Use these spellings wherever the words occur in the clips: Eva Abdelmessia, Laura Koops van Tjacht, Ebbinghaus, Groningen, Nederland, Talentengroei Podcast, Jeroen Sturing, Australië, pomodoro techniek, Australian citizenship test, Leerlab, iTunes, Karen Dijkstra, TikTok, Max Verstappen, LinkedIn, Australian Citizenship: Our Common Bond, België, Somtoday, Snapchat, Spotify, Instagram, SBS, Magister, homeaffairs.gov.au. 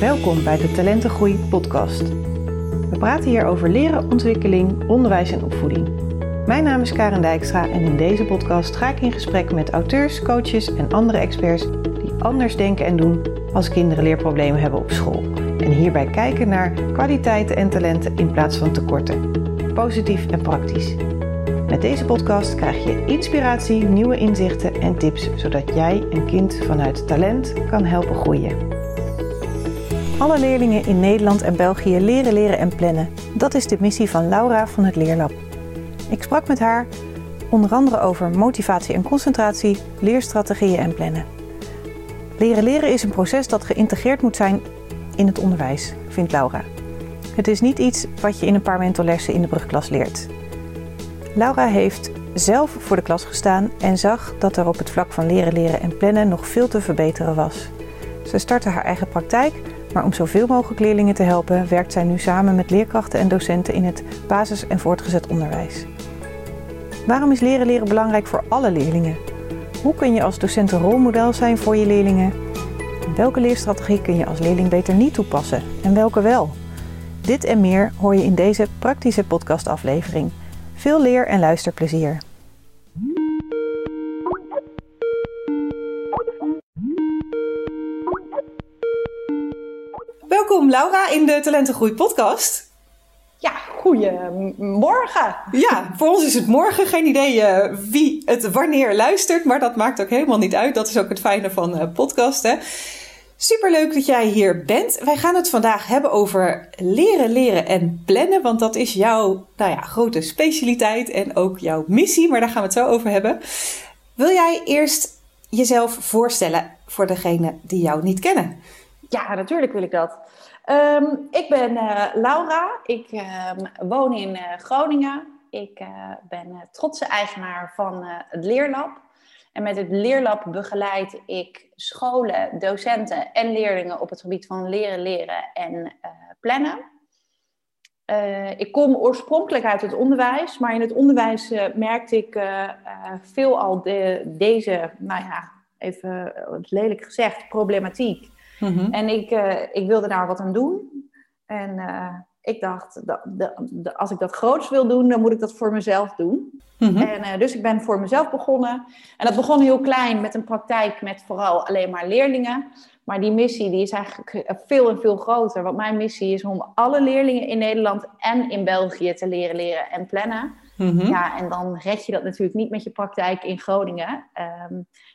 Welkom bij de Talentengroei Podcast. We praten hier over leren, ontwikkeling, onderwijs en opvoeding. Mijn naam is Karen Dijkstra en in deze podcast ga ik in gesprek met auteurs, coaches en andere experts die anders denken en doen als kinderen leerproblemen hebben op school. En hierbij kijken naar kwaliteiten en talenten in plaats van tekorten. Positief en praktisch. Met deze podcast krijg je inspiratie, nieuwe inzichten en tips, zodat jij een kind vanuit talent kan helpen groeien. Alle leerlingen in Nederland en België leren en plannen. Dat is de missie van Laura van het Leerlab. Ik sprak met haar onder andere over motivatie en concentratie, leerstrategieën en plannen. Leren is een proces dat geïntegreerd moet zijn in het onderwijs, vindt Laura. Het is niet iets wat je in een paar mentorlessen in de brugklas leert. Laura heeft zelf voor de klas gestaan en zag dat er op het vlak van leren en plannen nog veel te verbeteren was. Ze startte haar eigen praktijk, maar om zoveel mogelijk leerlingen te helpen, werkt zij nu samen met leerkrachten en docenten in het basis- en voortgezet onderwijs. Waarom is leren belangrijk voor alle leerlingen? Hoe kun je als docent een rolmodel zijn voor je leerlingen? Welke leerstrategie kun je als leerling beter niet toepassen en welke wel? Dit en meer hoor je in deze praktische podcastaflevering. Veel leer- en luisterplezier! Welkom Laura in de Talentengroei Podcast. Ja, goeiemorgen. Ja, voor ons is het morgen. Geen idee wie het wanneer luistert, maar dat maakt ook helemaal niet uit. Dat is ook het fijne van podcasten. Superleuk dat jij hier bent. Wij gaan het vandaag hebben over leren en plannen. Want dat is jouw grote specialiteit en ook jouw missie. Maar daar gaan we het zo over hebben. Wil jij eerst jezelf voorstellen voor degenen die jou niet kennen? Ja, natuurlijk wil ik dat. Ik ben Laura. Ik woon in Groningen. Ik ben trotse eigenaar van het Leerlab. En met het Leerlab begeleid ik scholen, docenten en leerlingen op het gebied van leren en plannen. Ik kom oorspronkelijk uit het onderwijs, maar in het onderwijs merkte ik veelal deze, even lelijk gezegd, problematiek. Mm-hmm. En ik wilde daar wat aan doen. En ik dacht, als ik dat groots wil doen, dan moet ik dat voor mezelf doen. Mm-hmm. En dus ik ben voor mezelf begonnen. En dat begon heel klein met een praktijk met vooral alleen maar leerlingen. Maar die missie die is eigenlijk veel en veel groter. Want mijn missie is om alle leerlingen in Nederland en in België te leren en plannen. Mm-hmm. Ja, en dan red je dat natuurlijk niet met je praktijk in Groningen.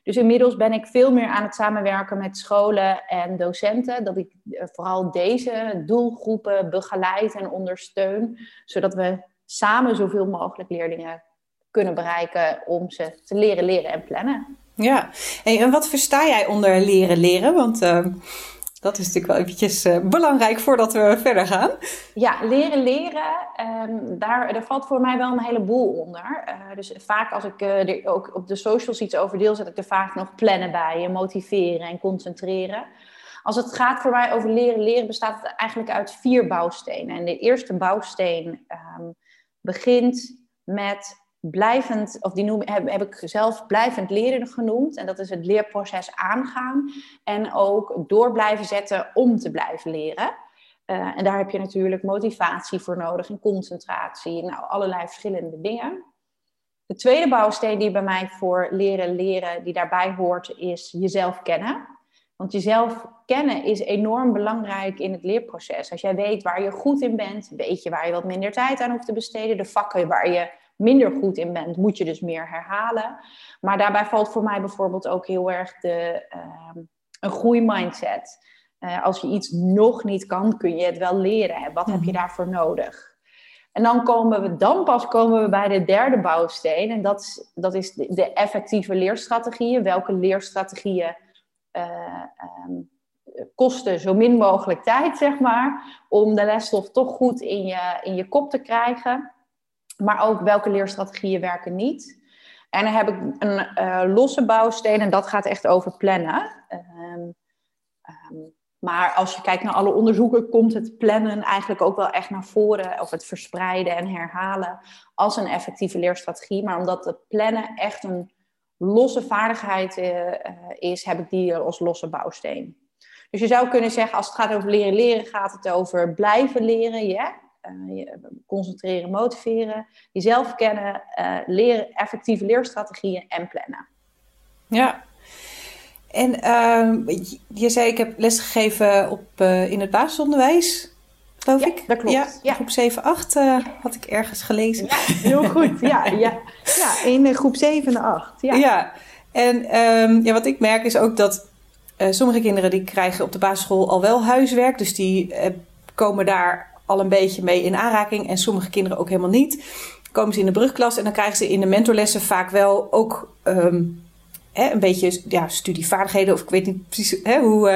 Dus inmiddels ben ik veel meer aan het samenwerken met scholen en docenten. Dat ik vooral deze doelgroepen begeleid en ondersteun. Zodat we samen zoveel mogelijk leerlingen kunnen bereiken om ze te leren en plannen. Ja, en wat versta jij onder leren? Want dat is natuurlijk wel eventjes belangrijk voordat we verder gaan. Ja, leren. Daar valt voor mij wel een heleboel onder. Dus vaak als ik er ook op de socials iets over deel, zet ik er vaak nog plannen bij. En motiveren en concentreren. Als het gaat voor mij over leren, bestaat het eigenlijk uit 4 bouwstenen. En de eerste bouwsteen begint met blijvend, of die heb ik zelf blijvend leren genoemd. En dat is het leerproces aangaan. En ook door blijven zetten om te blijven leren. En daar heb je natuurlijk motivatie voor nodig en concentratie. Allerlei verschillende dingen. De tweede bouwsteen die bij mij voor leren, die daarbij hoort, is jezelf kennen. Want jezelf kennen is enorm belangrijk in het leerproces. Als jij weet waar je goed in bent, weet je waar je wat minder tijd aan hoeft te besteden. De vakken waar je minder goed in bent, moet je dus meer herhalen. Maar daarbij valt voor mij bijvoorbeeld ook heel erg een groeimindset. Als je iets nog niet kan, kun je het wel leren. Wat heb je daarvoor nodig? En dan pas komen we bij de derde bouwsteen. En dat is de effectieve leerstrategieën. Welke leerstrategieën kosten zo min mogelijk tijd, om de lesstof toch goed in je kop te krijgen. Maar ook welke leerstrategieën werken niet. En dan heb ik een losse bouwsteen en dat gaat echt over plannen. Maar als je kijkt naar alle onderzoeken komt het plannen eigenlijk ook wel echt naar voren. Of het verspreiden en herhalen als een effectieve leerstrategie. Maar omdat het plannen echt een losse vaardigheid is, heb ik die als losse bouwsteen. Dus je zou kunnen zeggen, als het gaat over leren, gaat het over blijven leren. Ja? Concentreren, motiveren, jezelf kennen, leren, effectieve leerstrategieën en plannen. Ja. En je zei, ik heb lesgegeven in het basisonderwijs, geloof ik? Dat klopt. Ja, ja. Groep 7, 8 had ik ergens gelezen. Ja, heel goed. Ja, in groep 7 en 8. Ja, ja. En wat ik merk is ook dat sommige kinderen die krijgen op de basisschool al wel huiswerk. Dus die komen daar al een beetje mee in aanraking. En sommige kinderen ook helemaal niet. Dan komen ze in de brugklas en dan krijgen ze in de mentorlessen vaak wel ook... een beetje studievaardigheden, of ik weet niet precies hoe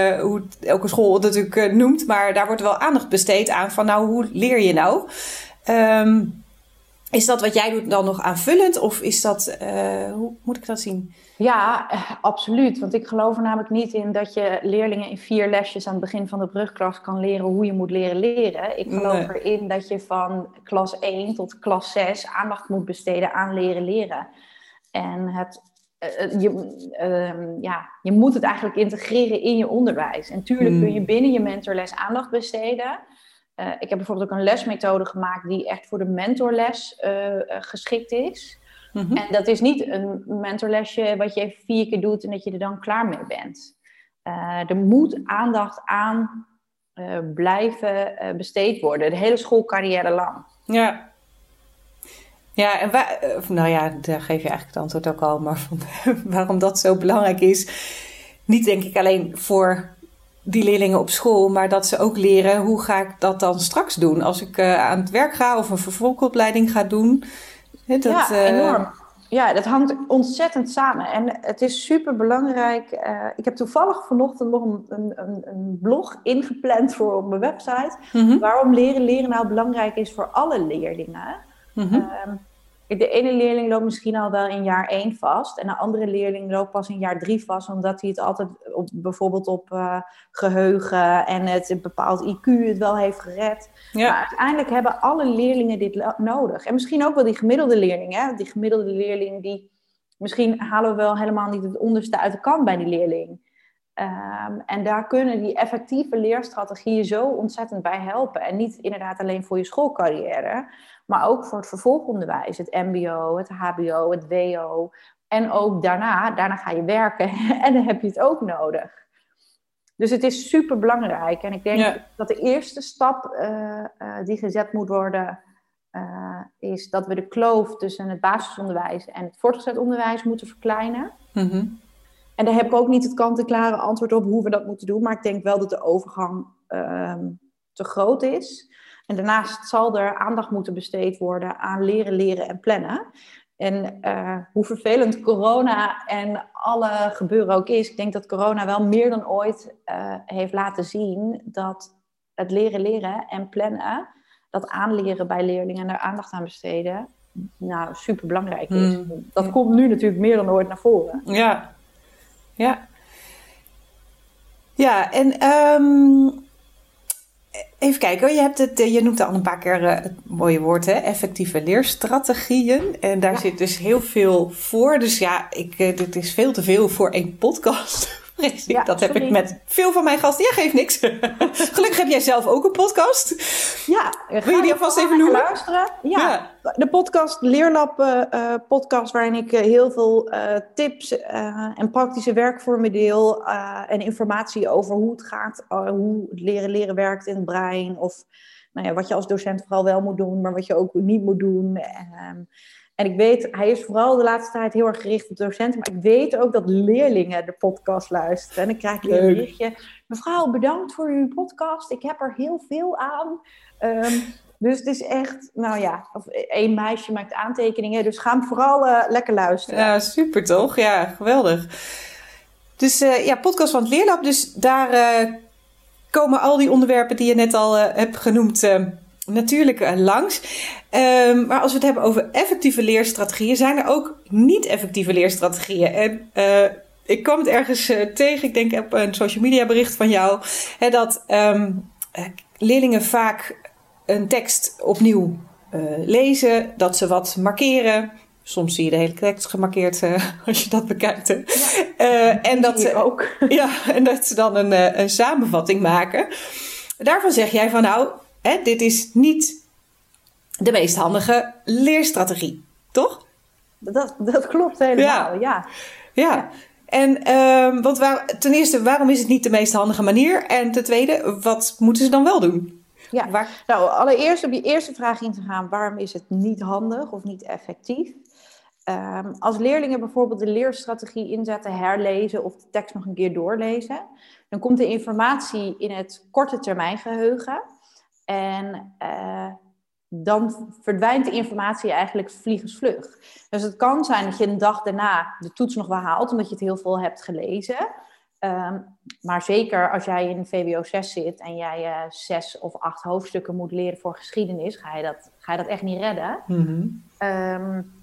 elke school dat natuurlijk noemt. Maar daar wordt wel aandacht besteed aan van hoe leer je nou? Is dat wat jij doet dan nog aanvullend? Of is dat, hoe moet ik dat zien? Ja, absoluut. Want ik geloof er namelijk niet in dat je leerlingen in 4 lesjes aan het begin van de brugklas kan leren hoe je moet leren. Ik geloof erin dat je van klas 1 tot klas 6 aandacht moet besteden aan leren. En je moet het eigenlijk integreren in je onderwijs. En tuurlijk kun je binnen je mentorles aandacht besteden. Ik heb bijvoorbeeld ook een lesmethode gemaakt die echt voor de mentorles geschikt is. Mm-hmm. En dat is niet een mentorlesje wat je even 4 keer doet en dat je er dan klaar mee bent. Er moet aandacht aan blijven besteed worden, de hele schoolcarrière lang. Ja. Ja, en daar geef je eigenlijk het antwoord ook al, maar waarom dat zo belangrijk is. Niet denk ik alleen voor die leerlingen op school, maar dat ze ook leren hoe ga ik dat dan straks doen. Als ik aan het werk ga of een vervolgopleiding ga doen. Enorm. Ja, dat hangt ontzettend samen. En het is superbelangrijk. Ik heb toevallig vanochtend nog een blog ingepland voor op mijn website. Mm-hmm. Waarom leren nou belangrijk is voor alle leerlingen. Mm-hmm. De ene leerling loopt misschien al wel in jaar 1 vast. En de andere leerling loopt pas in jaar 3 vast. Omdat hij het altijd op geheugen en het bepaald IQ het wel heeft gered. Ja. Maar uiteindelijk hebben alle leerlingen dit nodig. En misschien ook wel die gemiddelde leerling. Hè? Die gemiddelde leerling, misschien halen we wel helemaal niet het onderste uit de kant bij die leerling. En daar kunnen die effectieve leerstrategieën zo ontzettend bij helpen. En niet inderdaad alleen voor je schoolcarrière... Maar ook voor het vervolgonderwijs, het mbo, het hbo, het wo. En ook daarna ga je werken en dan heb je het ook nodig. Dus het is superbelangrijk. En ik denk dat de eerste stap die gezet moet worden... is dat we de kloof tussen het basisonderwijs en het voortgezet onderwijs moeten verkleinen. Mm-hmm. En daar heb ik ook niet het kant-en-klare antwoord op hoe we dat moeten doen. Maar ik denk wel dat de overgang te groot is... En daarnaast zal er aandacht moeten besteed worden aan leren en plannen. En hoe vervelend corona en alle gebeuren ook is... ik denk dat corona wel meer dan ooit heeft laten zien... dat het leren en plannen, dat aanleren bij leerlingen... en daar aandacht aan besteden, superbelangrijk is. Dat komt nu natuurlijk meer dan ooit naar voren. Ja, en... Even kijken, je noemt al een paar keer het mooie woord, hè? Effectieve leerstrategieën. En daar zit dus heel veel voor. Dus dit is veel te veel voor één podcast. Heb ik met veel van mijn gasten. Ja, geeft niks. Gelukkig heb jij zelf ook een podcast. Ja, wil je die alvast even noemen? Luisteren? Ja, de podcast Leerlab podcast, waarin ik heel veel tips en praktische werkvormen deel. En informatie over hoe het gaat, hoe het leren werkt in het brein. Of wat je als docent vooral wel moet doen, maar wat je ook niet moet doen. En ik weet, hij is vooral de laatste tijd heel erg gericht op docenten. Maar ik weet ook dat leerlingen de podcast luisteren. En dan krijg je een berichtje. Mevrouw, bedankt voor uw podcast. Ik heb er heel veel aan. Dus het is echt, één meisje maakt aantekeningen. Dus ga hem vooral lekker luisteren. Ja, super toch? Ja, geweldig. Dus podcast van het Leerlab. Dus daar komen al die onderwerpen die je net al hebt genoemd... natuurlijk langs. Maar als we het hebben over effectieve leerstrategieën... zijn er ook niet-effectieve leerstrategieën. En ik kwam het ergens tegen. Ik denk op een social media bericht van jou... dat leerlingen vaak een tekst opnieuw lezen. Dat ze wat markeren. Soms zie je de hele tekst gemarkeerd als je dat bekijkt. Hè? Ja, en dat ze ook. Ja, en dat ze dan een samenvatting maken. Daarvan zeg jij van nou, hè, dit is niet de meest handige leerstrategie, toch? Dat klopt helemaal, ja. En want ten eerste, waarom is het niet de meest handige manier? En ten tweede, wat moeten ze dan wel doen? Ja, nou allereerst om je eerste vraag in te gaan, waarom is het niet handig of niet effectief? Als leerlingen bijvoorbeeld de leerstrategie inzetten, herlezen of de tekst nog een keer doorlezen, dan komt de informatie in het korte termijngeheugen en dan verdwijnt de informatie eigenlijk vliegensvlug. Dus het kan zijn dat je een dag daarna de toets nog wel haalt, omdat je het heel veel hebt gelezen. Maar zeker als jij in VWO 6 zit en jij 6 of 8 hoofdstukken moet leren voor geschiedenis, ga je dat echt niet redden. Mm-hmm.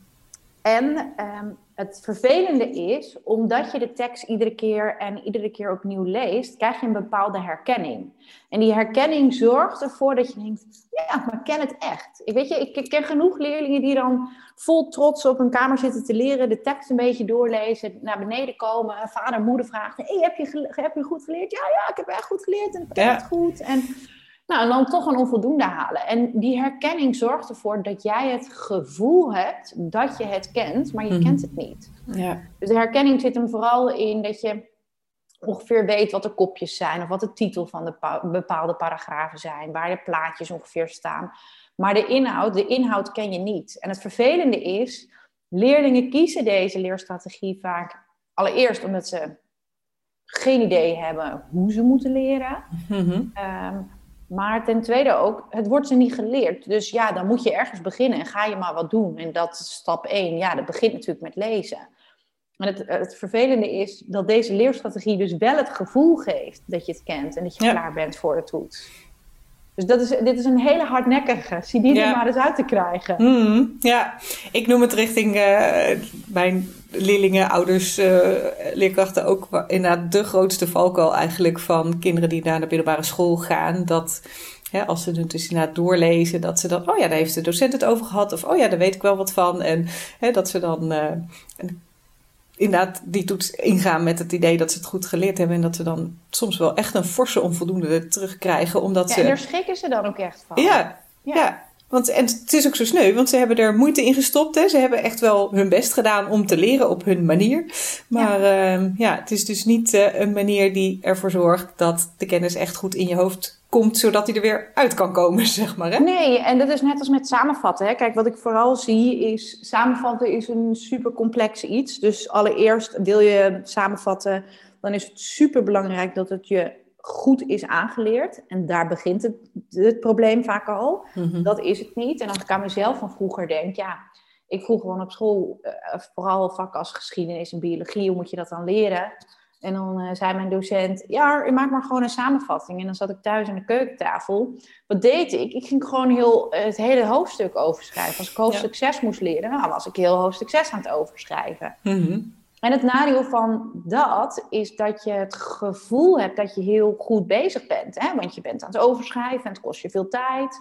Het vervelende is, omdat je de tekst iedere keer opnieuw leest, krijg je een bepaalde herkenning. En die herkenning zorgt ervoor dat je denkt, ja, maar ik ken het echt. Ik ken genoeg leerlingen die dan vol trots op hun kamer zitten te leren, de tekst een beetje doorlezen, naar beneden komen, vader en moeder vraagt, hey, heb je goed geleerd? Ja, ik heb echt goed geleerd en ik heb echt goed. En dan toch een onvoldoende halen. En die herkenning zorgt ervoor dat jij het gevoel hebt dat je het kent, maar je kent het niet. Ja. Dus de herkenning zit hem vooral in dat je ongeveer weet wat de kopjes zijn, of wat de titel van de bepaalde paragrafen zijn, waar de plaatjes ongeveer staan. Maar de inhoud ken je niet. En het vervelende is, leerlingen kiezen deze leerstrategie vaak allereerst omdat ze geen idee hebben hoe ze moeten leren. Mm-hmm. Maar ten tweede ook, het wordt ze niet geleerd. Dus ja, dan moet je ergens beginnen en ga je maar wat doen. En dat is stap 1. Ja, dat begint natuurlijk met lezen. En het vervelende is dat deze leerstrategie dus wel het gevoel geeft dat je het kent. En dat je klaar bent voor de toets. Dus dit is een hele hardnekkige. Zie die er maar eens uit te krijgen. Mm, ja, ik noem het richting mijn leerlingen, ouders, leerkrachten ook inderdaad de grootste valkuil eigenlijk van kinderen die naar de middelbare school gaan. Dat hè, als ze het dus inderdaad doorlezen, dat ze dan, oh ja, daar heeft de docent het over gehad. Of oh ja, daar weet ik wel wat van. En hè, dat ze dan inderdaad die toets ingaan met het idee dat ze het goed geleerd hebben. En dat ze dan soms wel echt een forse onvoldoende terugkrijgen. Omdat ze... En daar schrikken ze dan ook echt van. Ja. Want, en het is ook zo sneu, want ze hebben er moeite in gestopt. Hè? Ze hebben echt wel hun best gedaan om te leren op hun manier. Maar het is dus niet een manier die ervoor zorgt dat de kennis echt goed in je hoofd komt, zodat hij er weer uit kan komen, zeg maar. Hè? Nee, en dat is net als met samenvatten. Hè? Kijk, wat ik vooral zie is, samenvatten is een super complex iets. Dus allereerst wil je samenvatten, dan is het super belangrijk dat het je goed is aangeleerd. En daar begint het probleem vaak al. Mm-hmm. Dat is het niet. En als ik aan mezelf van vroeger denk, ja, ik vroeg gewoon op school, vooral vakken als geschiedenis en biologie, hoe moet je dat dan leren? En dan zei mijn docent, ja, maak maar gewoon een samenvatting. En dan zat ik thuis aan de keukentafel. Wat deed ik? Ik ging gewoon het hele hoofdstuk overschrijven. Als ik hoofdstuk 6 moest leren, dan was ik heel hoofdstuk 6 aan het overschrijven. Mm-hmm. En het nadeel van dat is dat je het gevoel hebt dat je heel goed bezig bent. Hè? Want je bent aan het overschrijven en het kost je veel tijd.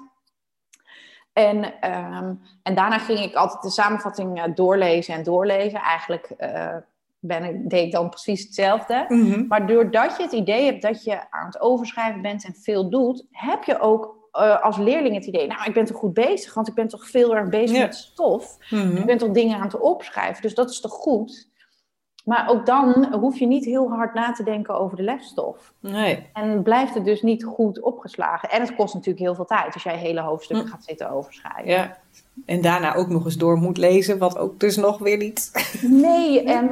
En daarna ging ik altijd de samenvatting doorlezen. Eigenlijk deed ik dan precies hetzelfde. Mm-hmm. Maar doordat je het idee hebt dat je aan het overschrijven bent en veel doet, heb je ook als leerling het idee, nou, ik ben toch goed bezig, want ik ben toch veel erg bezig met stof. Mm-hmm. Ik ben toch dingen aan het opschrijven, dus dat is toch goed. Maar ook dan hoef je niet heel hard na te denken over de lesstof. Nee. En blijft het dus niet goed opgeslagen. En het kost natuurlijk heel veel tijd als jij hele hoofdstukken gaat zitten overschrijven. Ja. En daarna ook nog eens door moet lezen, wat ook dus nog weer niet. Nee, en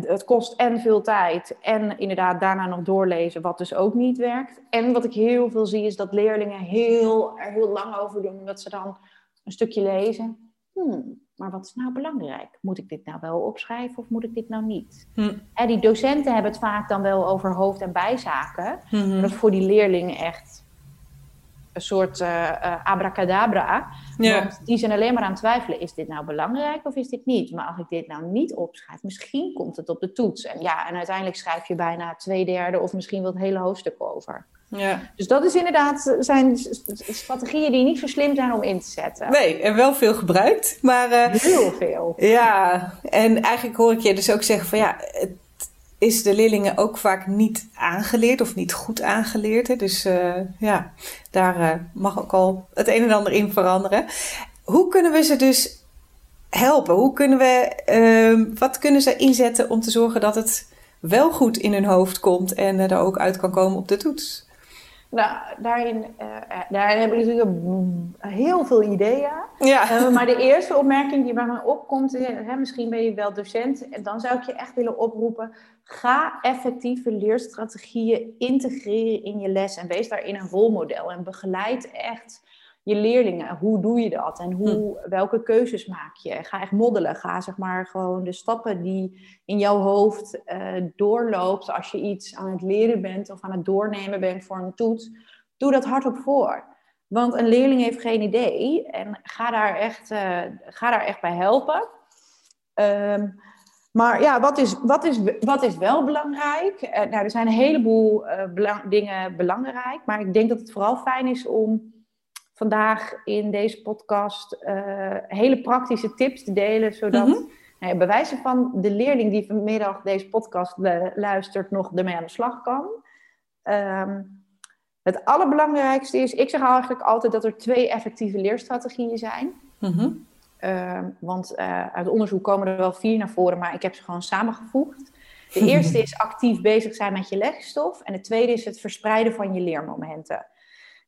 het kost en veel tijd. En inderdaad daarna nog doorlezen, wat dus ook niet werkt. En wat ik heel veel zie is dat leerlingen heel lang over doen. Dat ze dan een stukje lezen. Maar wat is nou belangrijk? Moet ik dit nou wel opschrijven of moet ik dit nou niet? En die docenten hebben het vaak dan wel over hoofd- en bijzaken. Mm-hmm. Dat is voor die leerling echt een soort abracadabra. Ja. Want die zijn alleen maar aan het twijfelen. Is dit nou belangrijk of is dit niet? Maar als ik dit nou niet opschrijf, misschien komt het op de toets. En ja, en uiteindelijk schrijf je bijna 2/3 of misschien wel het hele hoofdstuk over. Ja. Dus dat is inderdaad, zijn strategieën die niet verslimd zijn om in te zetten. Nee, en wel veel gebruikt. Maar, heel veel. Ja, en eigenlijk hoor ik je dus ook zeggen van ja, het is de leerlingen ook vaak niet aangeleerd of niet goed aangeleerd. Hè? Dus ja, daar mag ook al het een en ander in veranderen. Hoe kunnen we ze dus helpen? Hoe kunnen we, wat kunnen ze inzetten om te zorgen dat het wel goed in hun hoofd komt en er ook uit kan komen op de toets? Nou, daarin hebben jullie natuurlijk heel veel ideeën. Ja. Maar de eerste opmerking die bij mij opkomt is, hè, misschien ben je wel docent. En dan zou ik je echt willen oproepen, ga effectieve leerstrategieën integreren in je les. En wees daarin een rolmodel. En begeleid echt je leerlingen. Hoe doe je dat? En welke keuzes maak je? Ga echt moddelen. Ga zeg maar gewoon de stappen die in jouw hoofd doorloopt als je iets aan het leren bent of aan het doornemen bent voor een toets. Doe dat hardop voor. Want een leerling heeft geen idee. En ga daar echt bij helpen. Maar ja, wat is wel belangrijk? Nou, er zijn een heleboel dingen belangrijk. Maar ik denk dat het vooral fijn is om vandaag in deze podcast hele praktische tips te delen, zodat bij wijze van de leerling die vanmiddag deze podcast luistert nog ermee aan de slag kan. Het allerbelangrijkste is, ik zeg eigenlijk altijd dat er 2 effectieve leerstrategieën zijn. Mm-hmm. Want uit onderzoek komen er wel 4 naar voren, maar ik heb ze gewoon samengevoegd. De eerste is actief bezig zijn met je lesstof en de tweede is het verspreiden van je leermomenten.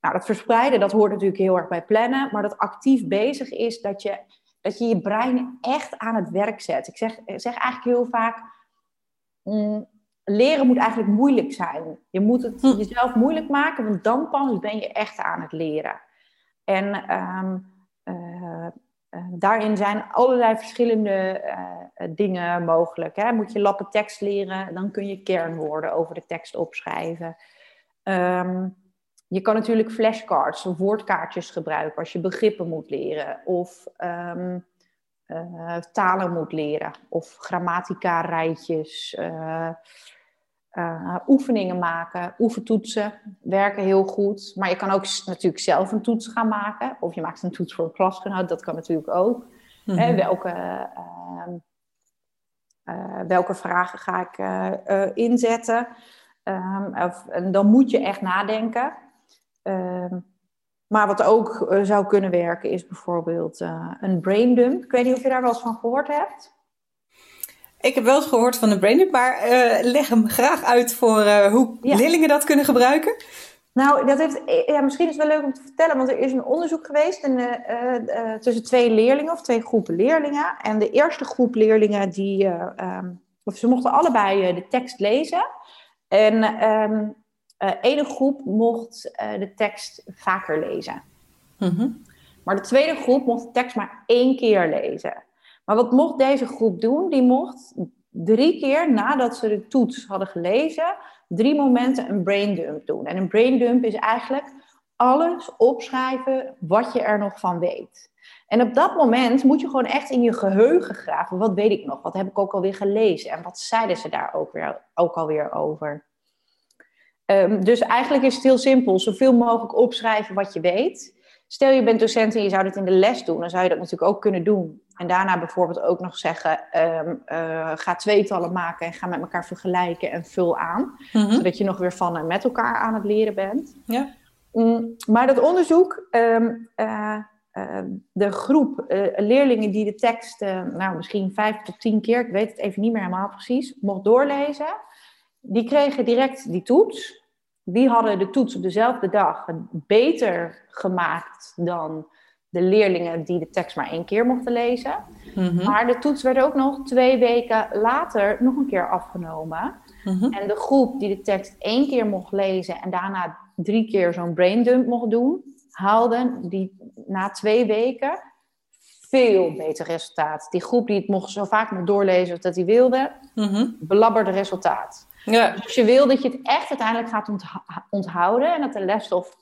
Nou, dat verspreiden, dat hoort natuurlijk heel erg bij plannen. Maar dat actief bezig is, dat je je brein echt aan het werk zet. Ik zeg eigenlijk heel vaak, leren moet eigenlijk moeilijk zijn. Je moet het jezelf moeilijk maken, want dan pas ben je echt aan het leren. En daarin zijn allerlei verschillende dingen mogelijk. Hè? Moet je lappen tekst leren, dan kun je kernwoorden over de tekst opschrijven. Je kan natuurlijk flashcards of woordkaartjes gebruiken als je begrippen moet leren of talen moet leren of grammatica rijtjes, oefeningen maken, oefentoetsen werken heel goed. Maar je kan ook natuurlijk zelf een toets gaan maken of je maakt een toets voor een klasgenoot, dat kan natuurlijk ook. Mm-hmm. Hè, welke vragen ga ik inzetten? En dan moet je echt nadenken. Maar wat ook zou kunnen werken is bijvoorbeeld een braindump. Ik weet niet of je daar wel eens van gehoord hebt. Ik heb wel eens gehoord van een braindump, maar leg hem graag uit voor hoe leerlingen dat kunnen gebruiken. Nou, dat heeft, misschien is het wel leuk om te vertellen, want er is een onderzoek geweest tussen 2 leerlingen of 2 groepen leerlingen. En de eerste groep leerlingen, ze mochten allebei de tekst lezen. En ene groep mocht de tekst vaker lezen. Mm-hmm. Maar de tweede groep mocht de tekst maar 1 keer lezen. Maar wat mocht deze groep doen? Die mocht 3 keer nadat ze de toets hadden gelezen, 3 momenten een braindump doen. En een braindump is eigenlijk alles opschrijven wat je er nog van weet. En op dat moment moet je gewoon echt in je geheugen graven. Wat weet ik nog? Wat heb ik ook alweer gelezen? En wat zeiden ze daar ook alweer over? Dus eigenlijk is het heel simpel. Zoveel mogelijk opschrijven wat je weet. Stel je bent docent en je zou dit in de les doen. Dan zou je dat natuurlijk ook kunnen doen. En daarna bijvoorbeeld ook nog zeggen, ga tweetallen maken en ga met elkaar vergelijken en vul aan. Mm-hmm. Zodat je nog weer van en met elkaar aan het leren bent. Ja. Maar dat onderzoek... de groep leerlingen die de tekst misschien 5 tot 10 keer, ik weet het even niet meer helemaal precies, mocht doorlezen, die kregen direct die toets. Die hadden de toets op dezelfde dag beter gemaakt dan de leerlingen die de tekst maar 1 keer mochten lezen. Mm-hmm. Maar de toets werd ook nog 2 weken later nog een keer afgenomen. Mm-hmm. En de groep die de tekst 1 keer mocht lezen en daarna 3 keer zo'n braindump mocht doen, haalden die na 2 weken veel beter resultaat. Die groep die het mocht zo vaak nog doorlezen als dat die wilde, belabberde resultaat. Ja. Dus je wil dat je het echt uiteindelijk gaat onthouden en dat de lesstof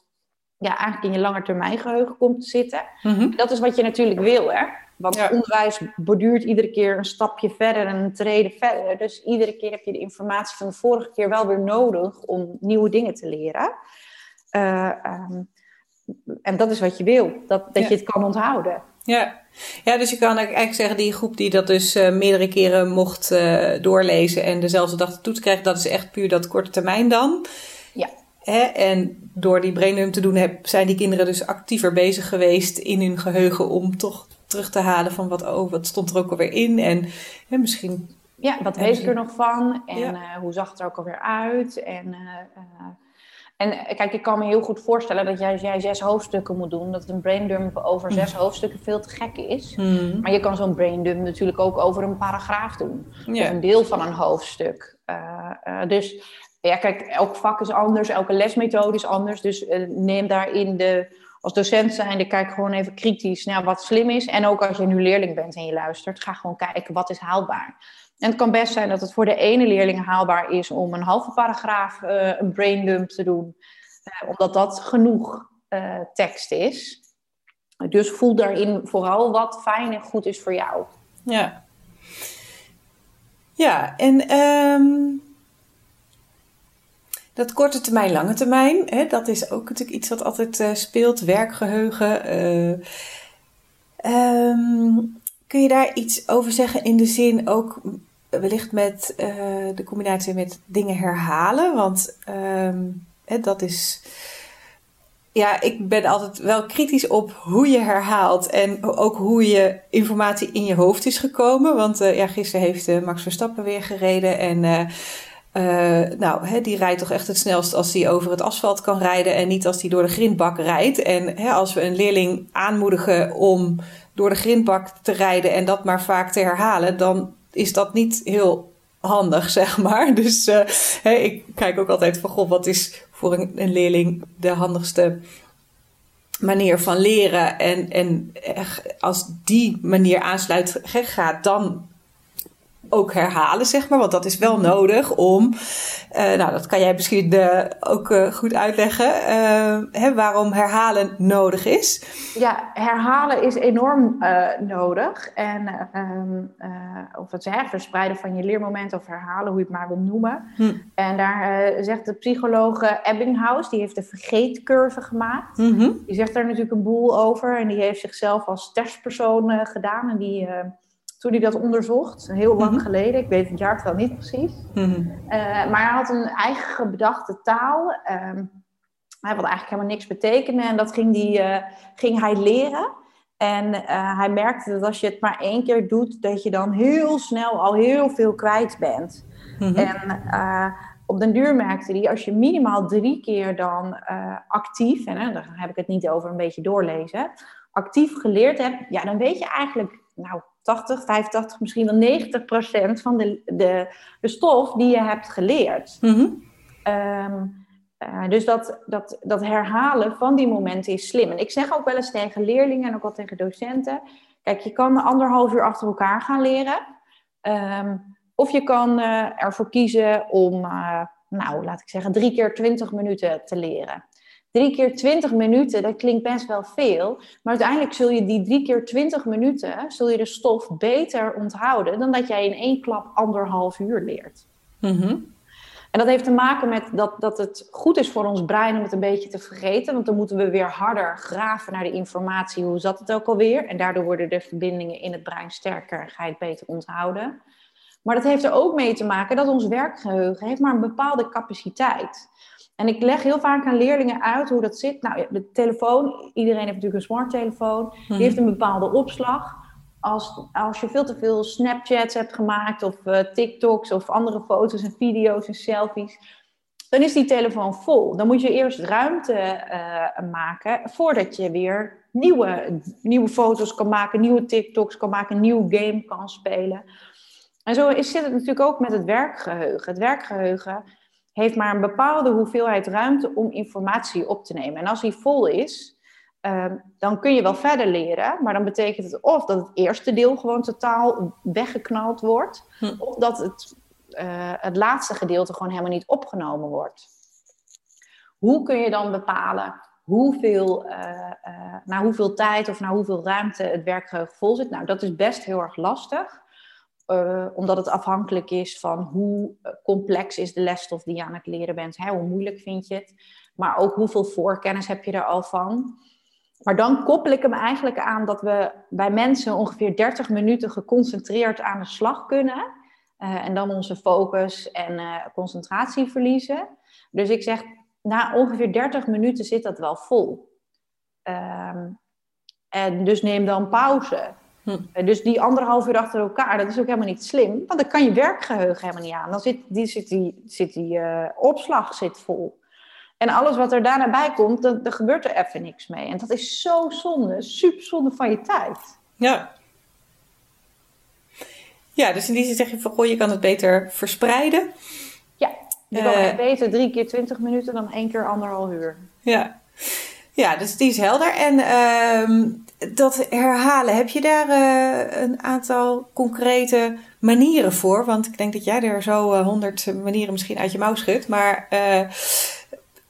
ja, eigenlijk in je langetermijngeheugen komt te zitten. Mm-hmm. Dat is wat je natuurlijk wil, hè? Want onderwijs borduurt iedere keer een stapje verder en een trede verder. Dus iedere keer heb je de informatie van de vorige keer wel weer nodig om nieuwe dingen te leren. En dat is wat je wil, dat je het kan onthouden. Ja. Ja, dus je kan eigenlijk zeggen, die groep die dat dus meerdere keren mocht doorlezen en dezelfde dag de toets krijgt, dat is echt puur dat korte termijn dan. Ja. Hè? En door die brainroom te doen, zijn die kinderen dus actiever bezig geweest in hun geheugen om toch terug te halen van wat stond er ook alweer in en hè, misschien... Ja, wat weet ik er nog van en hoe zag het er ook alweer uit en... En kijk, ik kan me heel goed voorstellen dat jij 6 hoofdstukken moet doen. Dat een braindump over 6 hoofdstukken veel te gek is. Mm. Maar je kan zo'n braindump natuurlijk ook over een paragraaf doen. Yeah. Of een deel van een hoofdstuk. Dus ja, kijk, elk vak is anders. Elke lesmethode is anders. Dus neem daarin als docent zijnde, kijk gewoon even kritisch naar wat slim is. En ook als je nu leerling bent en je luistert, ga gewoon kijken wat is haalbaar. En het kan best zijn dat het voor de ene leerling haalbaar is om een halve paragraaf een braindump te doen. Omdat dat genoeg tekst is. Dus voel daarin vooral wat fijn en goed is voor jou. Ja. Ja, en dat korte termijn, lange termijn. Hè, dat is ook natuurlijk iets wat altijd speelt. Werkgeheugen. Kun je daar iets over zeggen in de zin ook wellicht met de combinatie met dingen herhalen? Want dat is... Ja, ik ben altijd wel kritisch op hoe je herhaalt en ook hoe je informatie in je hoofd is gekomen. Want gisteren heeft Max Verstappen weer gereden en... die rijdt toch echt het snelst als hij over het asfalt kan rijden en niet als hij door de grindbak rijdt. En als we een leerling aanmoedigen om door de grindbak te rijden en dat maar vaak te herhalen, dan is dat niet heel handig, zeg maar. Dus ik kijk ook altijd van, god, wat is voor een leerling de handigste manier van leren? En als die manier aansluit gaat, dan... ook herhalen, zeg maar, want dat is wel nodig om... dat kan jij misschien ook goed uitleggen... waarom herhalen nodig is. Ja, herhalen is enorm nodig. En of het herverspreiden van je leermoment of herhalen, hoe je het maar wil noemen. En daar zegt de psycholoog Ebbinghaus, die heeft de vergeetcurve gemaakt. Mm-hmm. Die zegt daar natuurlijk een boel over en die heeft zichzelf als testpersoon gedaan en die... Toen hij dat onderzocht, heel lang geleden. Ik weet het jaar wel niet precies. Mm-hmm. Maar hij had een eigen bedachte taal. Wat eigenlijk helemaal niks betekende. En dat ging hij leren. En hij merkte dat als je het maar 1 keer doet... dat je dan heel snel al heel veel kwijt bent. Mm-hmm. En op den duur merkte hij... als je minimaal 3 keer dan actief... en daar heb ik het niet over een beetje doorlezen... actief geleerd hebt, ja, dan weet je eigenlijk... 80, 85, misschien wel 90% van de stof die je hebt geleerd. Mm-hmm. Dus dat herhalen van die momenten is slim. En ik zeg ook wel eens tegen leerlingen en ook wel tegen docenten... Kijk, je kan 1,5 uur achter elkaar gaan leren. Of je kan ervoor kiezen om, laat ik zeggen, 3 keer 20 minuten te leren. 3 keer 20 minuten, dat klinkt best wel veel. Maar uiteindelijk zul je die 3 keer 20 minuten... zul je de stof beter onthouden... dan dat jij in 1 klap 1,5 uur leert. Mm-hmm. En dat heeft te maken met dat het goed is voor ons brein... om het een beetje te vergeten. Want dan moeten we weer harder graven naar de informatie. Hoe zat het ook alweer? En daardoor worden de verbindingen in het brein sterker... en ga je het beter onthouden. Maar dat heeft er ook mee te maken... dat ons werkgeheugen heeft maar een bepaalde capaciteit... En ik leg heel vaak aan leerlingen uit hoe dat zit. Nou, de telefoon, iedereen heeft natuurlijk een smarttelefoon. Die heeft een bepaalde opslag. Als je veel te veel Snapchats hebt gemaakt... of TikToks of andere foto's en video's en selfies... dan is die telefoon vol. Dan moet je eerst ruimte maken... voordat je weer nieuwe foto's kan maken... nieuwe TikToks kan maken, een nieuw game kan spelen. En zo zit het natuurlijk ook met het werkgeheugen. Het werkgeheugen... heeft maar een bepaalde hoeveelheid ruimte om informatie op te nemen. En als die vol is, dan kun je wel verder leren... maar dan betekent het of dat het eerste deel gewoon totaal weggeknald wordt... of dat het laatste gedeelte gewoon helemaal niet opgenomen wordt. Hoe kun je dan bepalen naar hoeveel tijd of naar hoeveel ruimte het werkgeheugen vol zit. Nou, dat is best heel erg lastig. Omdat het afhankelijk is van hoe complex is de lesstof die je aan het leren bent. Hè? Hoe moeilijk vind je het? Maar ook hoeveel voorkennis heb je er al van? Maar dan koppel ik hem eigenlijk aan dat we bij mensen ongeveer 30 minuten geconcentreerd aan de slag kunnen. En dan onze focus en concentratie verliezen. Dus ik zeg, na ongeveer 30 minuten zit dat wel vol. En dus neem dan pauze. Dus die 1,5 uur achter elkaar, dat is ook helemaal niet slim. Want dan kan je werkgeheugen helemaal niet aan. Dan zit die opslag zit vol. En alles wat er daarna bij komt, dan gebeurt er even niks mee. En dat is zo zonde, super zonde van je tijd. Ja. Ja, dus in die zin zeg je van, goh, je kan het beter verspreiden. Ja, je kan het beter 3 keer 20 minuten dan 1 keer 1,5 uur. Ja. Ja, dus die is helder. En dat herhalen, heb je daar een aantal concrete manieren voor? Want ik denk dat jij er zo 100 manieren misschien uit je mouw schudt. Maar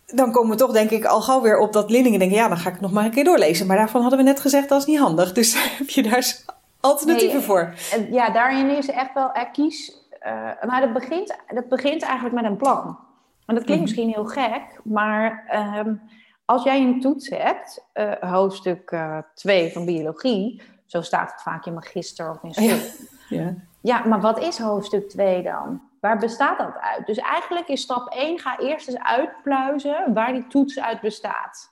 dan komen we toch denk ik al gauw weer op dat leerlingen denken... ja, dan ga ik het nog maar een keer doorlezen. Maar daarvan hadden we net gezegd, dat is niet handig. Dus heb je daar alternatieven voor? Ja, daarin is echt wel kies. Maar dat begint eigenlijk met een plan. En dat klinkt misschien heel gek, maar... Als jij een toets hebt, hoofdstuk 2 van biologie, zo staat het vaak in Magister of in school. Ja, maar wat is hoofdstuk 2 dan? Waar bestaat dat uit? Dus eigenlijk is stap 1, ga eerst eens uitpluizen waar die toets uit bestaat.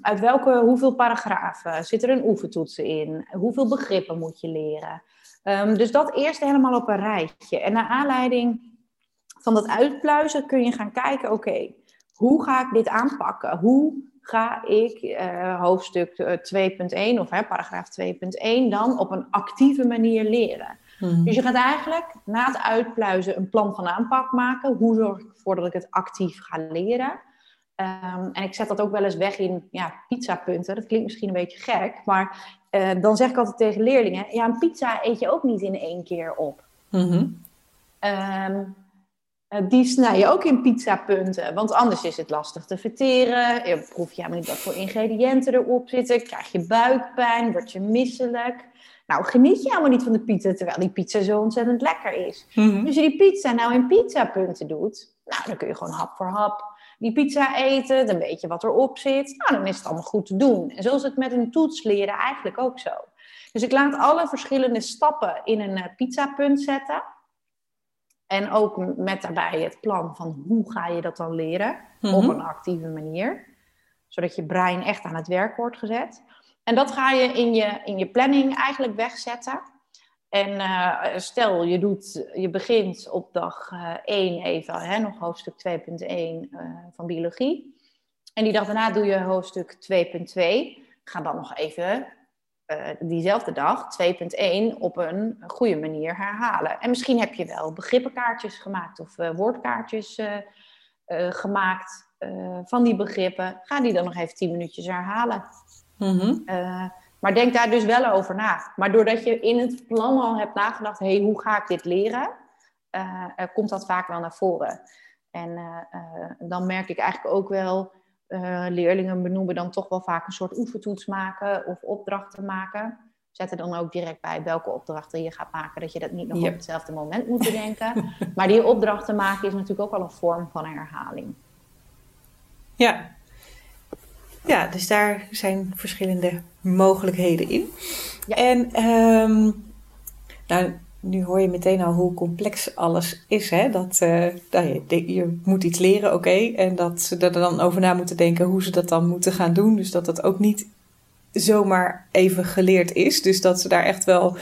Uit hoeveel paragrafen? Zit er een oefentoets in? Hoeveel begrippen moet je leren? Dus dat eerst helemaal op een rijtje. En naar aanleiding van dat uitpluizen kun je gaan kijken, oké, hoe ga ik dit aanpakken? Hoe ga ik hoofdstuk 2.1 of paragraaf 2.1 dan op een actieve manier leren? Dus je gaat eigenlijk na het uitpluizen een plan van aanpak maken. Hoe zorg ik ervoor dat ik het actief ga leren? En ik zet dat ook wel eens weg in pizzapunten. Dat klinkt misschien een beetje gek, maar dan zeg ik altijd tegen leerlingen... ja, een pizza eet je ook niet in 1 keer op. Die snij je ook in pizzapunten, want anders is het lastig te verteren. Je proef je helemaal niet wat voor ingrediënten erop zitten. Krijg je buikpijn, word je misselijk. Nou, geniet je helemaal niet van de pizza, terwijl die pizza zo ontzettend lekker is. Dus je die pizza nou in pizzapunten doet, nou, dan kun je gewoon hap voor hap die pizza eten. Dan weet je wat erop zit. Nou, dan is het allemaal goed te doen. En zo is het met een toets leren eigenlijk ook zo. Dus ik laat alle verschillende stappen in een pizzapunt zetten. En ook met daarbij het plan van hoe ga je dat dan leren op een actieve manier. Zodat je brein echt aan het werk wordt gezet. En dat ga je in je planning eigenlijk wegzetten. En stel je begint op dag 1 even, nog hoofdstuk 2.1 van biologie. En die dag daarna doe je hoofdstuk 2.2. Ga dan nog even... diezelfde dag, 2.1, op een goede manier herhalen. En misschien heb je wel begrippenkaartjes gemaakt of woordkaartjes gemaakt van die begrippen. Ga die dan nog even 10 minuutjes herhalen. Maar denk daar dus wel over na. Maar doordat je in het plan al hebt nagedacht, hoe ga ik dit leren? Komt dat vaak wel naar voren. En dan merk ik eigenlijk ook wel... leerlingen benoemen dan toch wel vaak een soort oefentoets maken of opdrachten maken. Zet er dan ook direct bij welke opdrachten je gaat maken, dat je dat niet nog op hetzelfde moment moet bedenken. Maar die opdrachten maken is natuurlijk ook al een vorm van herhaling. Ja, dus daar zijn verschillende mogelijkheden in. Ja. En nu hoor je meteen al hoe complex alles is. Hè? Dat, je moet iets leren, oké. En dat ze er dan over na moeten denken hoe ze dat dan moeten gaan doen. Dus dat ook niet zomaar even geleerd is. Dus dat ze daar echt wel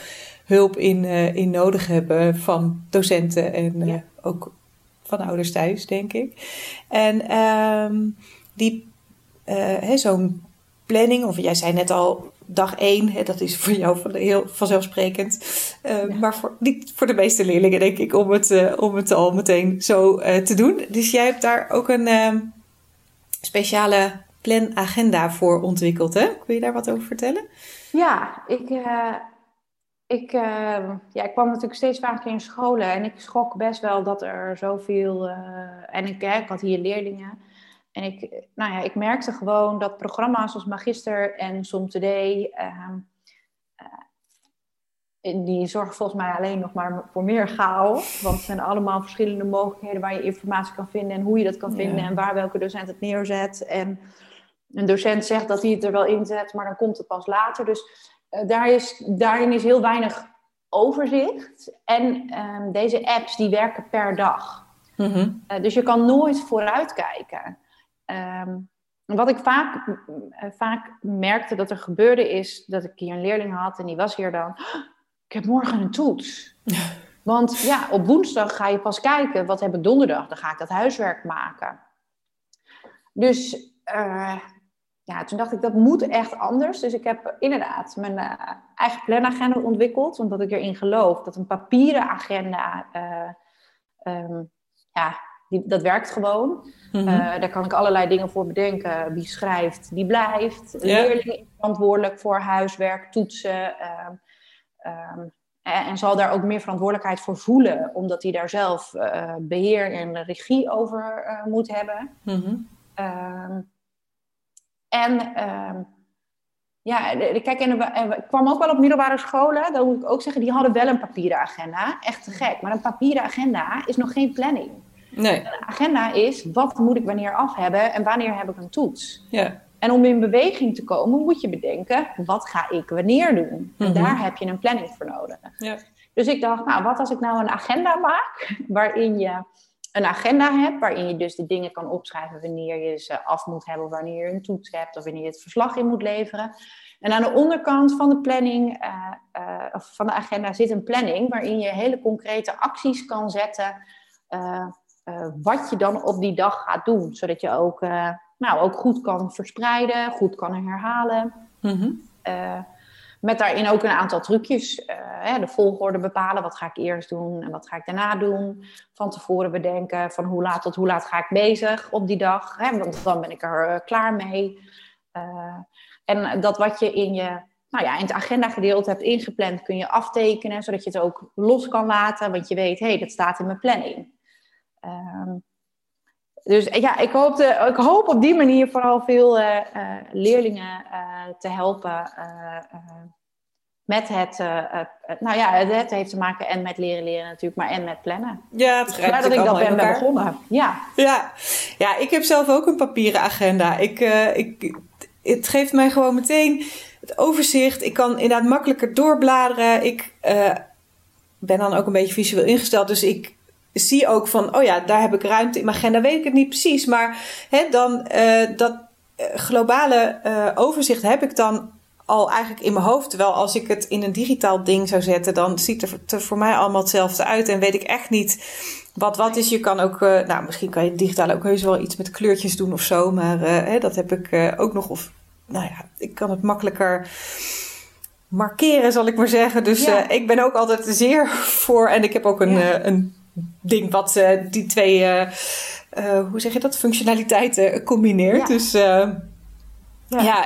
hulp in nodig hebben van docenten en ook van ouders thuis, denk ik. En zo'n planning, of jij zei net al... Dag 1, dat is voor jou heel vanzelfsprekend. Maar niet voor de meeste leerlingen, denk ik, om het al meteen zo te doen. Dus jij hebt daar ook een speciale planagenda voor ontwikkeld, hè? Kun je daar wat over vertellen? Ja, ik kwam natuurlijk steeds vaker in scholen. En ik schrok best wel dat er zoveel... en ik had hier leerlingen... En ik merkte gewoon dat programma's als Magister en Somtoday, die zorgen volgens mij alleen nog maar voor meer chaos. Want het zijn allemaal verschillende mogelijkheden waar je informatie kan vinden en hoe je dat kan vinden en waar welke docent het neerzet. En een docent zegt dat hij het er wel in zet, maar dan komt het pas later. Dus daarin is heel weinig overzicht. En deze apps die werken per dag. Mm-hmm. Dus je kan nooit vooruitkijken. Wat ik vaak merkte dat er gebeurde is dat ik hier een leerling had en die was hier dan. Ik heb morgen een toets. Want ja, op woensdag ga je pas kijken. Wat heb ik donderdag? Dan ga ik dat huiswerk maken. Dus toen dacht ik, dat moet echt anders. Dus ik heb inderdaad mijn eigen planagenda ontwikkeld. Omdat ik erin geloof dat een papieren agenda... dat werkt gewoon. Mm-hmm. Daar kan ik allerlei dingen voor bedenken. Wie schrijft, die blijft. Yeah. Leerling is verantwoordelijk voor huiswerk, toetsen. En zal daar ook meer verantwoordelijkheid voor voelen. Omdat hij daar zelf beheer en regie over moet hebben. Mm-hmm. Ik kwam ook wel op middelbare scholen. Dat moet ik ook zeggen. Die hadden wel een papieren agenda. Echt te gek. Maar een papieren agenda is nog geen planning. Nee. Een agenda is, wat moet ik wanneer af hebben en wanneer heb ik een toets? Ja. En om in beweging te komen moet je bedenken, wat ga ik wanneer doen? Mm-hmm. En daar heb je een planning voor nodig. Ja. Dus ik dacht, nou, wat als ik nou een agenda maak, waarin je een agenda hebt, waarin je dus de dingen kan opschrijven wanneer je ze af moet hebben, wanneer je een toets hebt of wanneer je het verslag in moet leveren. En aan de onderkant van de planning, van de agenda zit een planning waarin je hele concrete acties kan zetten... wat je dan op die dag gaat doen. Zodat je ook, ook goed kan verspreiden, goed kan herhalen. Mm-hmm. Met daarin ook een aantal trucjes. De volgorde bepalen. Wat ga ik eerst doen en wat ga ik daarna doen? Van tevoren bedenken van hoe laat tot hoe laat ga ik bezig op die dag. Want dan ben ik er klaar mee. En dat wat je in het agendagedeelte hebt ingepland... kun je aftekenen, zodat je het ook los kan laten. Want je weet, dat staat in mijn planning. Ik hoop op die manier vooral veel leerlingen te helpen met het... het heeft te maken en met leren natuurlijk, maar en met plannen. Ja, het grijpt dat ik dat ben begonnen. Ja, ik heb zelf ook een papieren agenda. Het geeft mij gewoon meteen het overzicht. Ik kan inderdaad makkelijker doorbladeren. Ik ben dan ook een beetje visueel ingesteld, dus ik... zie ook van, daar heb ik ruimte in mijn agenda. Weet ik het niet precies, maar dat globale overzicht heb ik dan al eigenlijk in mijn hoofd. Terwijl als ik het in een digitaal ding zou zetten, dan ziet het er voor mij allemaal hetzelfde uit. En weet ik echt niet wat is. Je kan ook, misschien kan je digitaal ook heus wel iets met kleurtjes doen of zo. Maar dat heb ik ook nog. Of, ik kan het makkelijker... markeren, zal ik maar zeggen. Dus ik ben ook altijd zeer voor... en ik heb ook een ding wat die twee... functionaliteiten combineert. Ja. Dus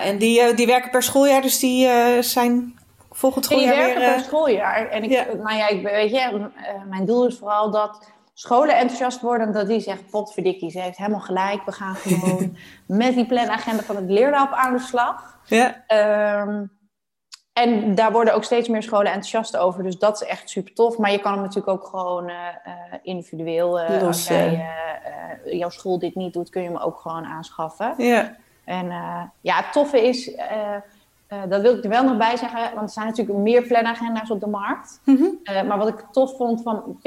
en die werken per schooljaar. Dus die zijn volgend schooljaar weer... Die werken per schooljaar. En mijn doel is vooral dat... scholen enthousiast worden, dat die zegt... potverdikkie, ze heeft helemaal gelijk. We gaan gewoon met die planagenda van het Leerlab aan de slag. Ja. En daar worden ook steeds meer scholen enthousiast over. Dus dat is echt super tof. Maar je kan hem natuurlijk ook gewoon individueel... als jouw school dit niet doet, kun je hem ook gewoon aanschaffen. Ja. En het toffe is... dat wil ik er wel nog bij zeggen. Want er zijn natuurlijk meer planagenda's op de markt. Mm-hmm. Maar wat ik tof vind van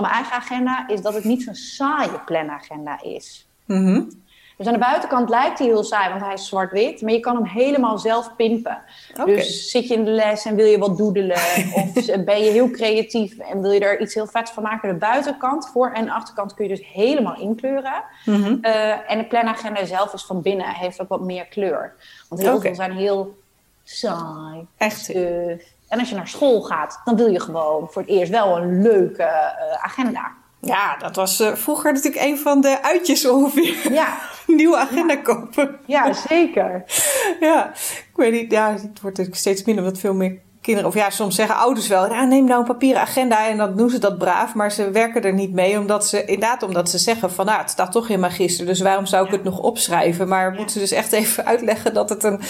mijn eigen agenda... is dat het niet zo'n saaie planagenda is. Mm-hmm. Dus aan de buitenkant lijkt hij heel saai, want hij is zwart-wit. Maar je kan hem helemaal zelf pimpen. Okay. Dus zit je in de les en wil je wat doedelen? Of ben je heel creatief en wil je er iets heel vets van maken? De buitenkant, voor- en achterkant kun je dus helemaal inkleuren. Mm-hmm. En de planagenda zelf is van binnen, heeft ook wat meer kleur. Want heel veel zijn heel saai. Echt? En als je naar school gaat, dan wil je gewoon voor het eerst wel een leuke agenda. Ja, dat was vroeger natuurlijk een van de uitjes ongeveer. Ja. Nieuwe agenda kopen. Ja, zeker. Ja, ik weet niet. Ja, het wordt steeds minder, omdat veel meer kinderen, of ja, soms zeggen ouders wel, nou, neem nou een papieren agenda en dan doen ze dat braaf, maar ze werken er niet mee, omdat ze zeggen van, nou, het staat toch in Magister, dus waarom zou ik het nog opschrijven? Maar moeten ze dus echt even uitleggen dat het een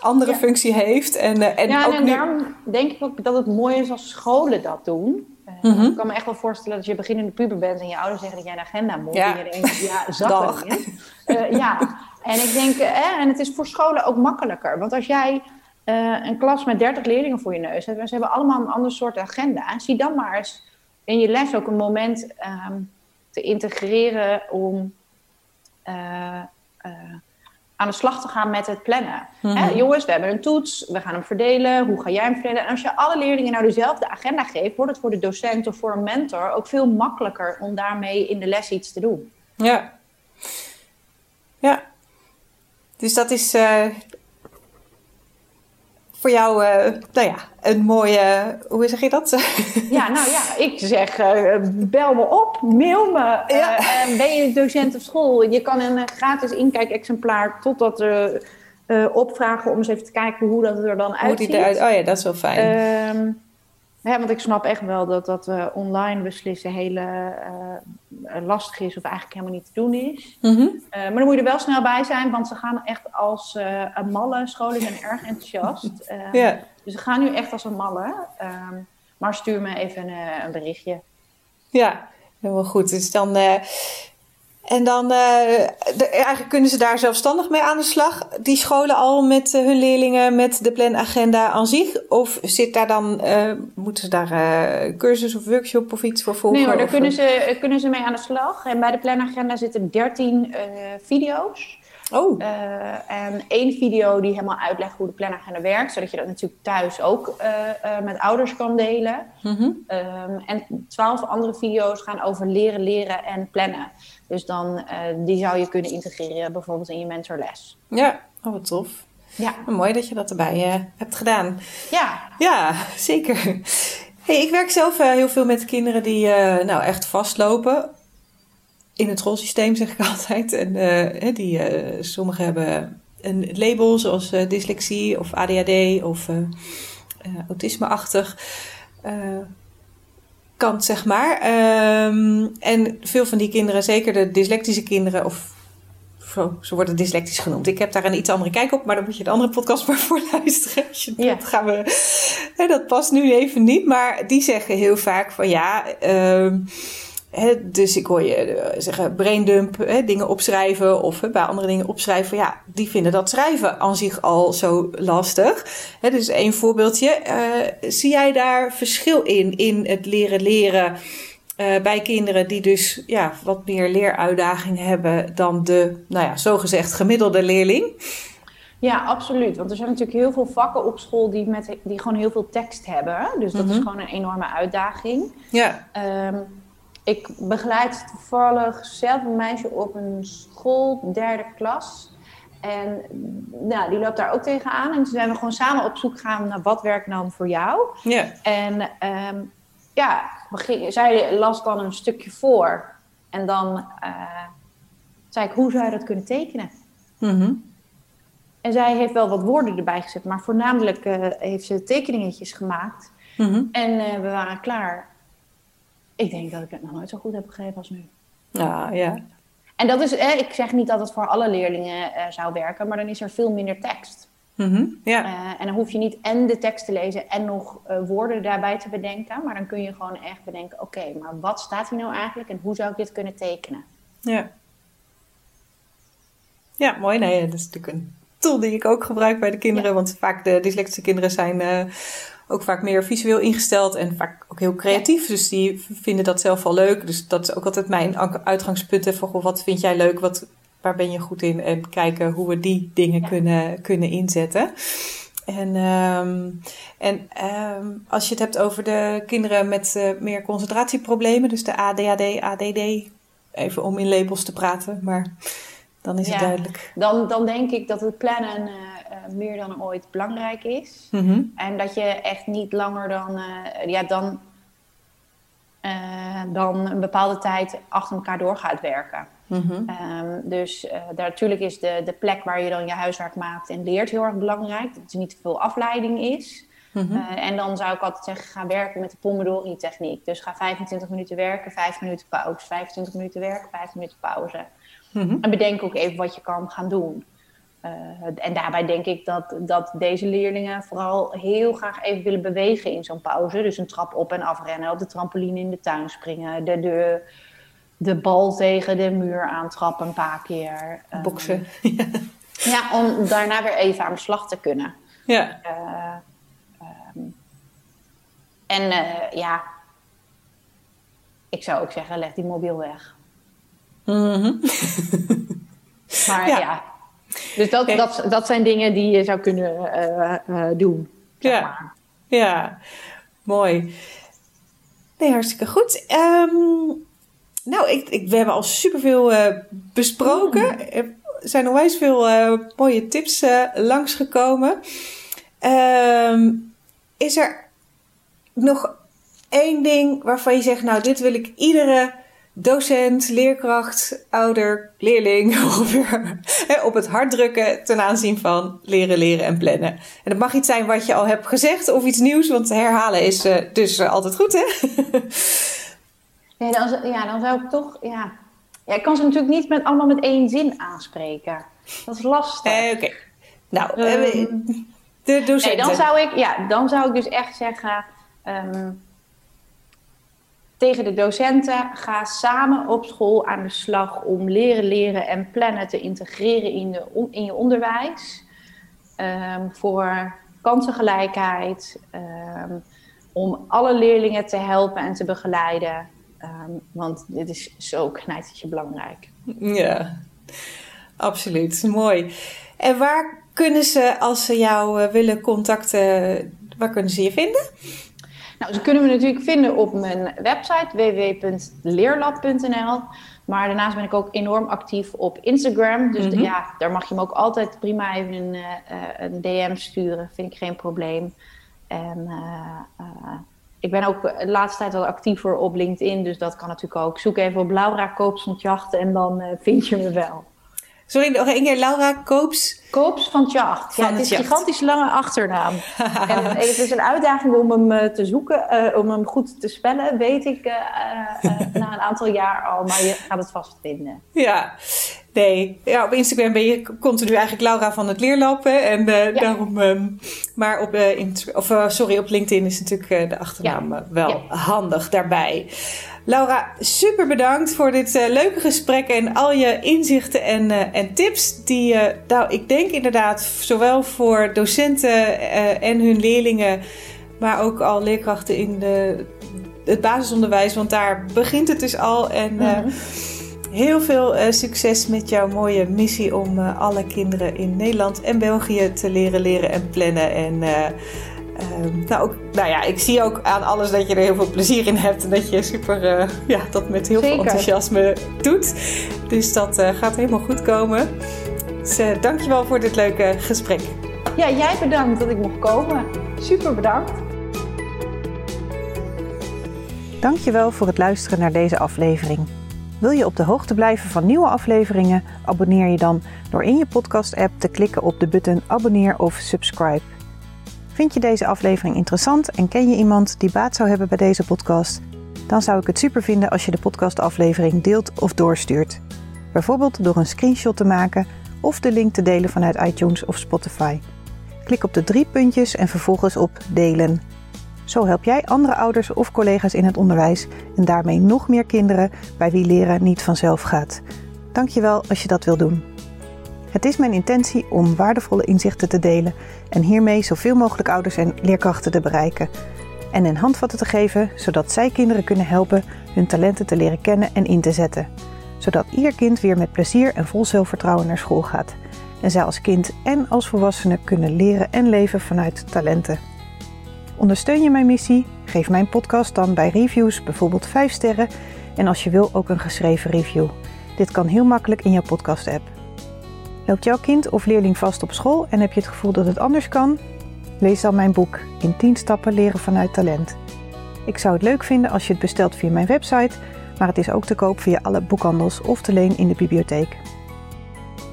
andere functie heeft. Daarom denk ik ook dat het mooi is als scholen dat doen. Ik kan me echt wel voorstellen dat je beginnende puber bent en je ouders zeggen dat jij een agenda moet. Ja. En je denkt, ja, zak erin. En ik denk, en het is voor scholen ook makkelijker. Want als jij een klas met 30 leerlingen voor je neus hebt en ze hebben allemaal een ander soort agenda, zie dan maar eens in je les ook een moment te integreren om aan de slag te gaan met het plannen. Mm-hmm. Jongens, we hebben een toets, we gaan hem verdelen. Hoe ga jij hem verdelen? En als je alle leerlingen nou dezelfde agenda geeft, wordt het voor de docent of voor een mentor ook veel makkelijker om daarmee in de les iets te doen. Ja. Ja. Dus dat is voor jou, een mooie, hoe zeg je dat? Ja, ik zeg, bel me op, mail me. Ben je docent op school? Je kan een gratis inkijkexemplaar totdat opvragen om eens even te kijken hoe dat er dan uitziet. Oh ja, dat is wel fijn. Want ik snap echt wel dat online beslissen hele lastig is of eigenlijk helemaal niet te doen is. Mm-hmm. Maar dan moet je er wel snel bij zijn, want ze gaan echt als een malle. Scholen zijn erg enthousiast. Dus ze gaan nu echt als een malle. Maar stuur me even een berichtje. Ja, helemaal goed. Dus dan... eigenlijk kunnen ze daar zelfstandig mee aan de slag, die scholen al met hun leerlingen, met de planagenda aan zich? Of zit daar dan, moeten ze daar cursus of workshop of iets voor volgen? Nee hoor, daar kunnen ze mee aan de slag. En bij de planagenda zitten 13 video's. Oh. En 1 video die helemaal uitlegt hoe de planagenda werkt, zodat je dat natuurlijk thuis ook met ouders kan delen. Mm-hmm. En 12 andere video's gaan over leren en plannen. Dus dan die zou je kunnen integreren bijvoorbeeld in je mentorles. Ja, wat tof. Ja. Mooi dat je dat erbij hebt gedaan. Ja. Ja, zeker. Hey, ik werk zelf heel veel met kinderen die echt vastlopen. In het schoolsysteem zeg ik altijd. En sommigen hebben een label zoals dyslexie of ADHD of autisme-achtig kant, zeg maar. En veel van die kinderen, zeker de dyslectische kinderen, of ze worden dyslectisch genoemd. Ik heb daar een iets andere kijk op, maar dan moet je de andere podcast maar voor luisteren. Ja. Dat past nu even niet, maar die zeggen heel vaak van ja... dus ik hoor je zeggen braindump, dingen opschrijven of bij andere dingen opschrijven. Ja, die vinden dat schrijven aan zich al zo lastig. Dus één voorbeeldje. Zie jij daar verschil in het leren bij kinderen die dus wat meer leeruitdagingen hebben dan de, zogezegd gemiddelde leerling? Ja, absoluut. Want er zijn natuurlijk heel veel vakken op school die gewoon heel veel tekst hebben. Dus dat is gewoon een enorme uitdaging. Ja. Ik begeleid toevallig zelf een meisje op een school, 3e klas. En die loopt daar ook tegenaan. En toen zijn we gewoon samen op zoek gegaan naar wat werkt nou voor jou. Yeah. En zij las dan een stukje voor. En dan zei ik, hoe zou je dat kunnen tekenen? Mm-hmm. En zij heeft wel wat woorden erbij gezet. Maar voornamelijk heeft ze tekeningetjes gemaakt. Mm-hmm. En we waren klaar. Ik denk dat ik het nog nooit zo goed heb begrepen als nu. Ah, ja. En dat is, ik zeg niet dat het voor alle leerlingen zou werken, maar dan is er veel minder tekst. Mm-hmm, ja. En dan hoef je niet en de tekst te lezen en nog woorden daarbij te bedenken, maar dan kun je gewoon echt bedenken, oké, maar wat staat hier nou eigenlijk en hoe zou ik dit kunnen tekenen? Ja. Ja, mooi. Nee, dat is natuurlijk een tool die ik ook gebruik bij de kinderen, want vaak de dyslectische kinderen zijn... ook vaak meer visueel ingesteld en vaak ook heel creatief. Dus die vinden dat zelf wel leuk. Dus dat is ook altijd mijn uitgangspunt. Van, wat vind jij leuk? Waar ben je goed in? En kijken hoe we die dingen kunnen inzetten. En als je het hebt over de kinderen met meer concentratieproblemen. Dus de ADHD, ADD. Even om in labels te praten. Maar dan is het duidelijk. Dan denk ik dat het plannen... meer dan ooit belangrijk is. Mm-hmm. En dat je echt niet langer dan een bepaalde tijd achter elkaar door gaat werken. Mm-hmm. Natuurlijk is de plek waar je dan je huiswerk maakt en leert heel erg belangrijk. Dat er niet te veel afleiding is. Mm-hmm. En dan zou ik altijd zeggen, ga werken met de pomodoro techniek. Dus ga 25 minuten werken, 5 minuten pauze. 25 minuten werken, 5 minuten pauze. Mm-hmm. En bedenk ook even wat je kan gaan doen. En daarbij denk ik dat deze leerlingen vooral heel graag even willen bewegen in zo'n pauze. Dus een trap op en afrennen, op de trampoline in de tuin springen, de bal tegen de muur aantrappen een paar keer. Boksen. Ja, om daarna weer even aan de slag te kunnen. Ja. Ik zou ook zeggen, leg die mobiel weg. Mm-hmm. Maar ja. Dus dat zijn dingen die je zou kunnen doen. Ja. Ja, mooi. Nee, hartstikke goed. We hebben al superveel besproken. Er zijn onwijs veel mooie tips langsgekomen. Is er nog één ding waarvan je zegt, nou, dit wil ik iedere docent, leerkracht, ouder, leerling ongeveer op het hart drukken ten aanzien van leren en plannen. En dat mag iets zijn wat je al hebt gezegd of iets nieuws, want herhalen is altijd goed, hè? Dan zou ik toch... Ja. Ja, ik kan ze natuurlijk niet allemaal met één zin aanspreken. Dat is lastig. Oké. Nou, de docenten. Nee, dan zou ik dus echt zeggen... tegen de docenten, ga samen op school aan de slag om leren en plannen te integreren in je onderwijs. Voor kansengelijkheid, om alle leerlingen te helpen en te begeleiden. Want dit is zo knijtertje belangrijk. Ja, absoluut. Mooi. En waar kunnen ze, als ze jou willen contacten, waar kunnen ze je vinden? Nou, ze kunnen me natuurlijk vinden op mijn website www.leerlab.nl. Maar daarnaast ben ik ook enorm actief op Instagram. Dus mm-hmm. Daar mag je me ook altijd prima even een DM sturen. Vind ik geen probleem. En ik ben ook de laatste tijd wel actiever op LinkedIn. Dus dat kan natuurlijk ook. Zoek even op Laura Koops van Tjacht en dan vind je me wel. Sorry, nog één keer. Laura Koops... Koops van Tjacht. Ja, het is een gigantisch lange achternaam. En het is een uitdaging om hem te zoeken, om hem goed te spellen, weet ik na een aantal jaar al. Maar je gaat het vast vinden. Ja, nee. Ja, op Instagram ben je continu eigenlijk Laura van het Leerlab. Hè? En daarom... maar op, op LinkedIn is natuurlijk de achternaam wel handig daarbij. Laura, super bedankt voor dit leuke gesprek en al je inzichten en tips die ik denk inderdaad zowel voor docenten en hun leerlingen, maar ook al leerkrachten in het basisonderwijs, want daar begint het dus al. En heel veel succes met jouw mooie missie om alle kinderen in Nederland en België te leren en plannen en ik zie ook aan alles dat je er heel veel plezier in hebt en dat je super, dat met heel veel enthousiasme doet. Dus dat gaat helemaal goed komen. Dus dankjewel voor dit leuke gesprek. Ja, jij bedankt dat ik mocht komen. Super bedankt. Dankjewel voor het luisteren naar deze aflevering. Wil je op de hoogte blijven van nieuwe afleveringen? Abonneer je dan door in je podcast-app te klikken op de button abonneer of subscribe. Vind je deze aflevering interessant en ken je iemand die baat zou hebben bij deze podcast? Dan zou ik het super vinden als je de podcastaflevering deelt of doorstuurt. Bijvoorbeeld door een screenshot te maken of de link te delen vanuit iTunes of Spotify. Klik op de 3 puntjes en vervolgens op delen. Zo help jij andere ouders of collega's in het onderwijs en daarmee nog meer kinderen bij wie leren niet vanzelf gaat. Dankjewel als je dat wil doen. Het is mijn intentie om waardevolle inzichten te delen en hiermee zoveel mogelijk ouders en leerkrachten te bereiken. En in handvatten te geven, zodat zij kinderen kunnen helpen hun talenten te leren kennen en in te zetten. Zodat ieder kind weer met plezier en vol zelfvertrouwen naar school gaat. En zij als kind en als volwassene kunnen leren en leven vanuit talenten. Ondersteun je mijn missie? Geef mijn podcast dan bij reviews, bijvoorbeeld 5 sterren. En als je wil ook een geschreven review. Dit kan heel makkelijk in jouw podcast-app. Loopt jouw kind of leerling vast op school en heb je het gevoel dat het anders kan? Lees dan mijn boek, In 10 stappen leren vanuit talent. Ik zou het leuk vinden als je het bestelt via mijn website, maar het is ook te koop via alle boekhandels of te leen in de bibliotheek.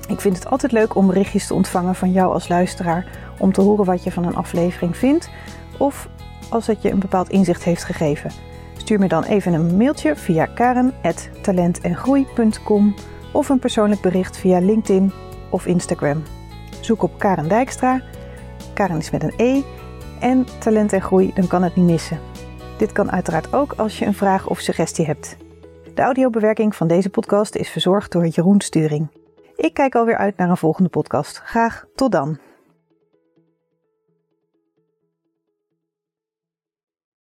Ik vind het altijd leuk om berichtjes te ontvangen van jou als luisteraar, om te horen wat je van een aflevering vindt of als het je een bepaald inzicht heeft gegeven. Stuur me dan even een mailtje via karen@talentengroei.com of een persoonlijk bericht via LinkedIn of Instagram. Zoek op Karen Dijkstra, Karen is met een E, en Talent en Groei, dan kan het niet missen. Dit kan uiteraard ook als je een vraag of suggestie hebt. De audiobewerking van deze podcast is verzorgd door Jeroen Sturing. Ik kijk alweer uit naar een volgende podcast. Graag tot dan!